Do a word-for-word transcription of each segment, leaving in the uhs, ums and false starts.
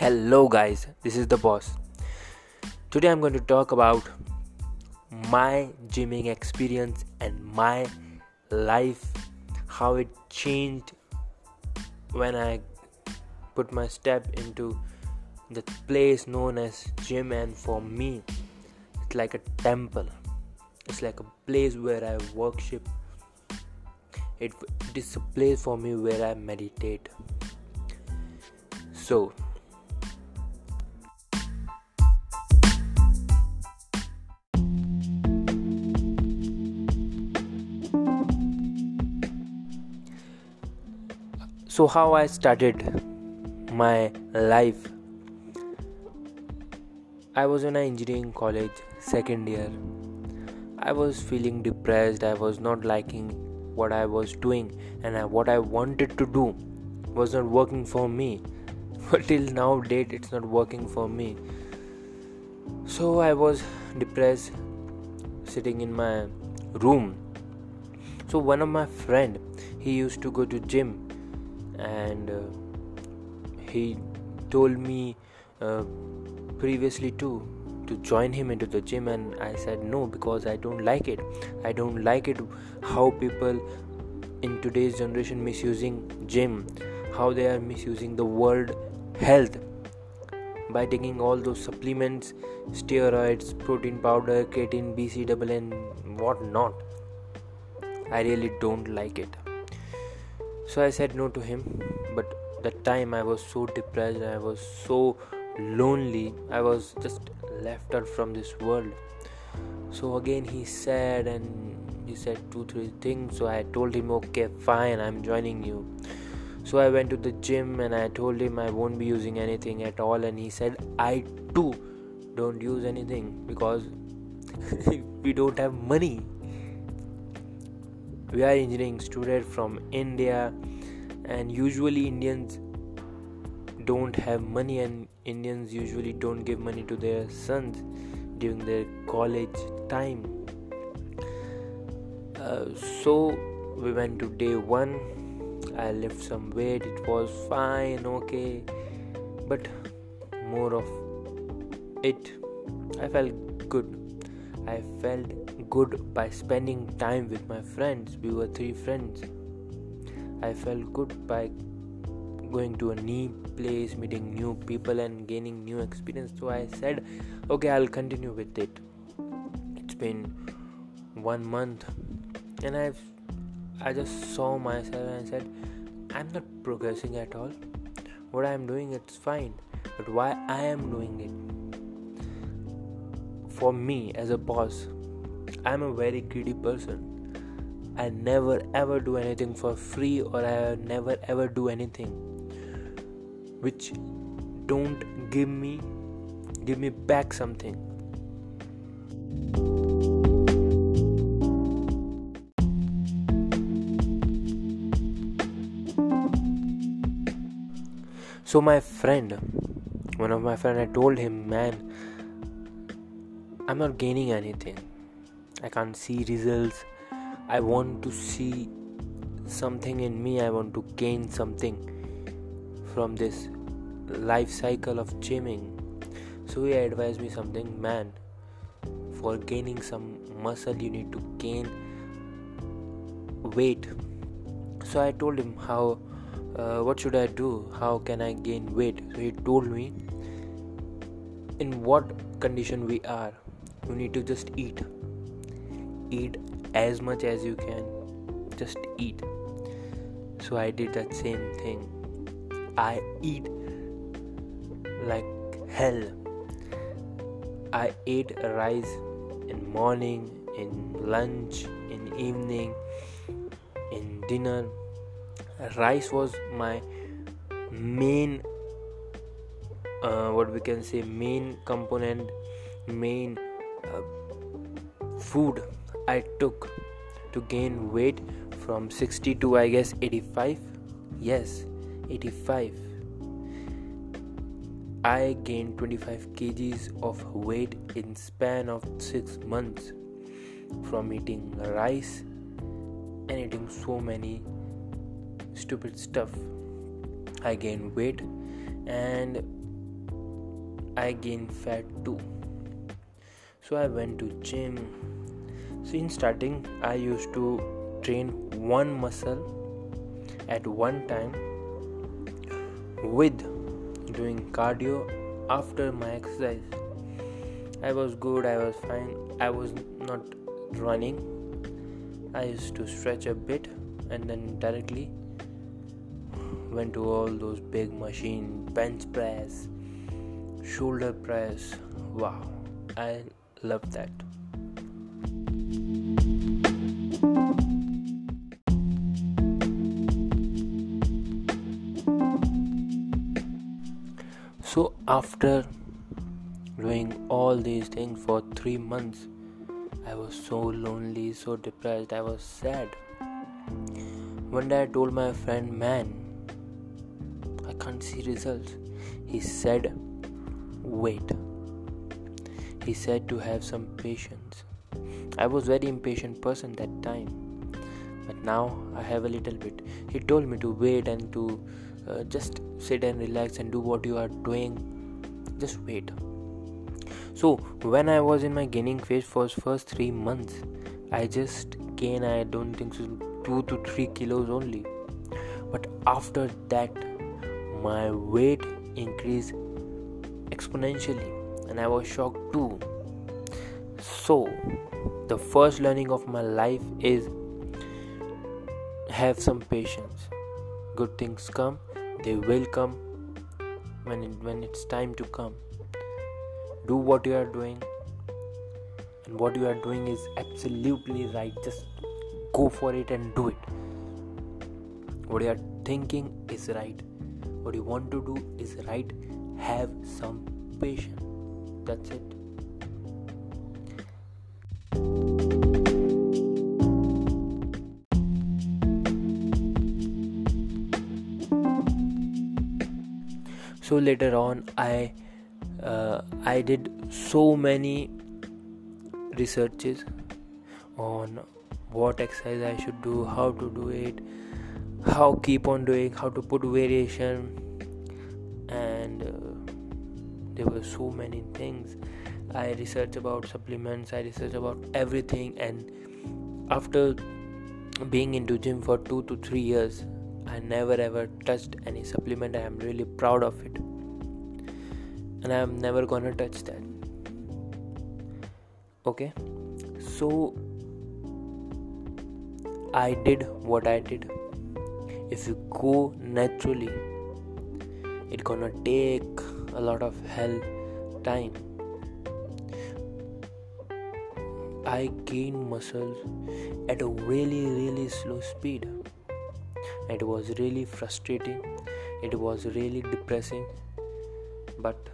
Hello guys, this is the boss. Today I'm going to talk about my gymming experience and my life, how it changed when I put my step into the place known as gym. And for me, it's like a temple. It's like a place where I worship. It, it is a place for me where I meditate. So So how I started my life. I was in an engineering college, second year. I was feeling depressed. I was not liking what I was doing, and I, what I wanted to do was not working for me. But till now date, it's not working for me. So I was depressed, sitting in my room. So one of my friend, he used to go to gym. And uh, he told me uh, previously too to join him into the gym, and I said no, because I don't like it. I don't like it how people in today's generation misusing gym, how they are misusing the word health by taking all those supplements, steroids, protein powder, creatine, B C double N, what not. I really don't like it. So I said no to him, but that time I was so depressed and I was so lonely. I was just left out from this world. So again he said, and he said two, three things. So I told him, okay, fine, I'm joining you. So I went to the gym and I told him I won't be using anything at all. And he said, I too don't use anything because we don't have money. We are engineering students from India, and usually Indians don't have money, and Indians usually don't give money to their sons during their college time. Uh, so we went to day one. I left some weight. It was fine, okay, but more of it. I felt good. I felt good by spending time with my friends. We were three friends. I felt good by going to a new place, meeting new people and gaining new experience. So I said, okay, I'll continue with it. It's been one month and I've I just saw myself and I said, I'm not progressing at all. What I'm doing, it's fine, but why I am doing it? For me as a boss, I'm a very greedy person. I never ever do anything for free, or I never ever do anything which don't give me give me back something. So my friend, one of my friend, I told him, man, I'm not gaining anything. I can't see results. I want to see something in me. I want to gain something from this life cycle of gymming. So he advised me something, man, for gaining some muscle you need to gain weight. So I told him how uh, what should I do, how can I gain weight? So he told me in what condition we are, you need to just eat eat as much as you can, just eat. So I did that same thing. I eat like hell. I ate rice in morning, in lunch, in evening, in dinner. Rice was my main uh, what we can say main component, main uh, food I took to gain weight from sixty to, I guess, eighty-five. Yes, eighty-five. I gained twenty-five kilograms of weight in span of six months from eating rice and eating so many stupid stuff. I gained weight, and I gained fat too. So I went to gym. So in starting, I used to train one muscle at one time with doing cardio after my exercise. I was good, I was fine, I was not running. I used to stretch a bit and then directly went to all those big machine, bench press, shoulder press. Wow, I love that. So after doing all these things for three months, I was so lonely, so depressed, I was sad. One day I told my friend, man, I can't see results. He said, wait. He said to have some patience. I was very impatient person that time, but now I have a little bit. He told me to wait and to uh, just sit and relax and do what you are doing. Just wait. So when I was in my gaining phase for first three months, I just gained, I don't think so, two to three kilos only. But after that, my weight increased exponentially, and I was shocked too. So the first learning of my life is have some patience. Good things come, they will come when it, when it's time to come. Do what you are doing, and what you are doing is absolutely right. Just go for it and do it. What you are thinking is right, what you want to do is right. Have some patience. That's it. So later on, I Uh, I did so many researches on what exercise I should do, how to do it, how keep on doing, how to put variation, and uh, there were so many things. I researched about supplements, I researched about everything, and after being into gym for two to three years, I never ever touched any supplement. I am really proud of it. And I'm never gonna touch that. Okay, so I did what I did. If you go naturally, it's gonna take a lot of hell time. I gained muscles at a really, really slow speed. It was really frustrating. It was really depressing. But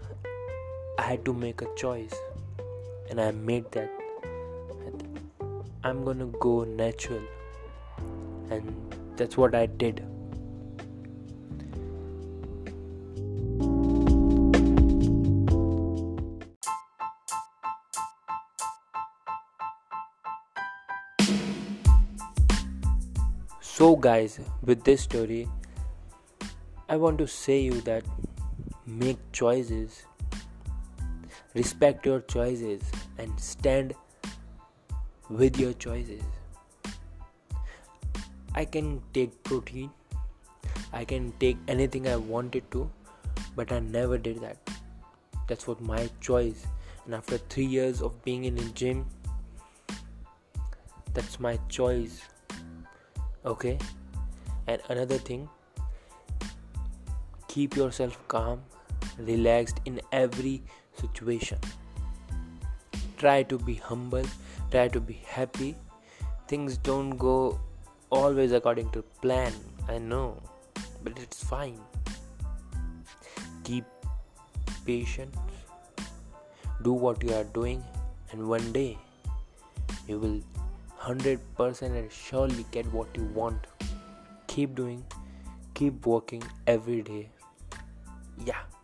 I had to make a choice, and I made that. I'm gonna go natural, and that's what I did. So, guys, with this story, I want to say you that make choices. Respect your choices and stand with your choices. I can take protein, I can take anything I wanted to, but I never did that. That's what my choice. And after three years of being in a gym, that's my choice. Okay? And another thing, keep yourself calm, relaxed in every situation. Try to be humble, try to be happy. Things don't go always according to plan, I know, but it's fine. Keep patient, do what you are doing, and one day you will one hundred percent and surely get what you want. Keep doing, keep working every day. Yeah.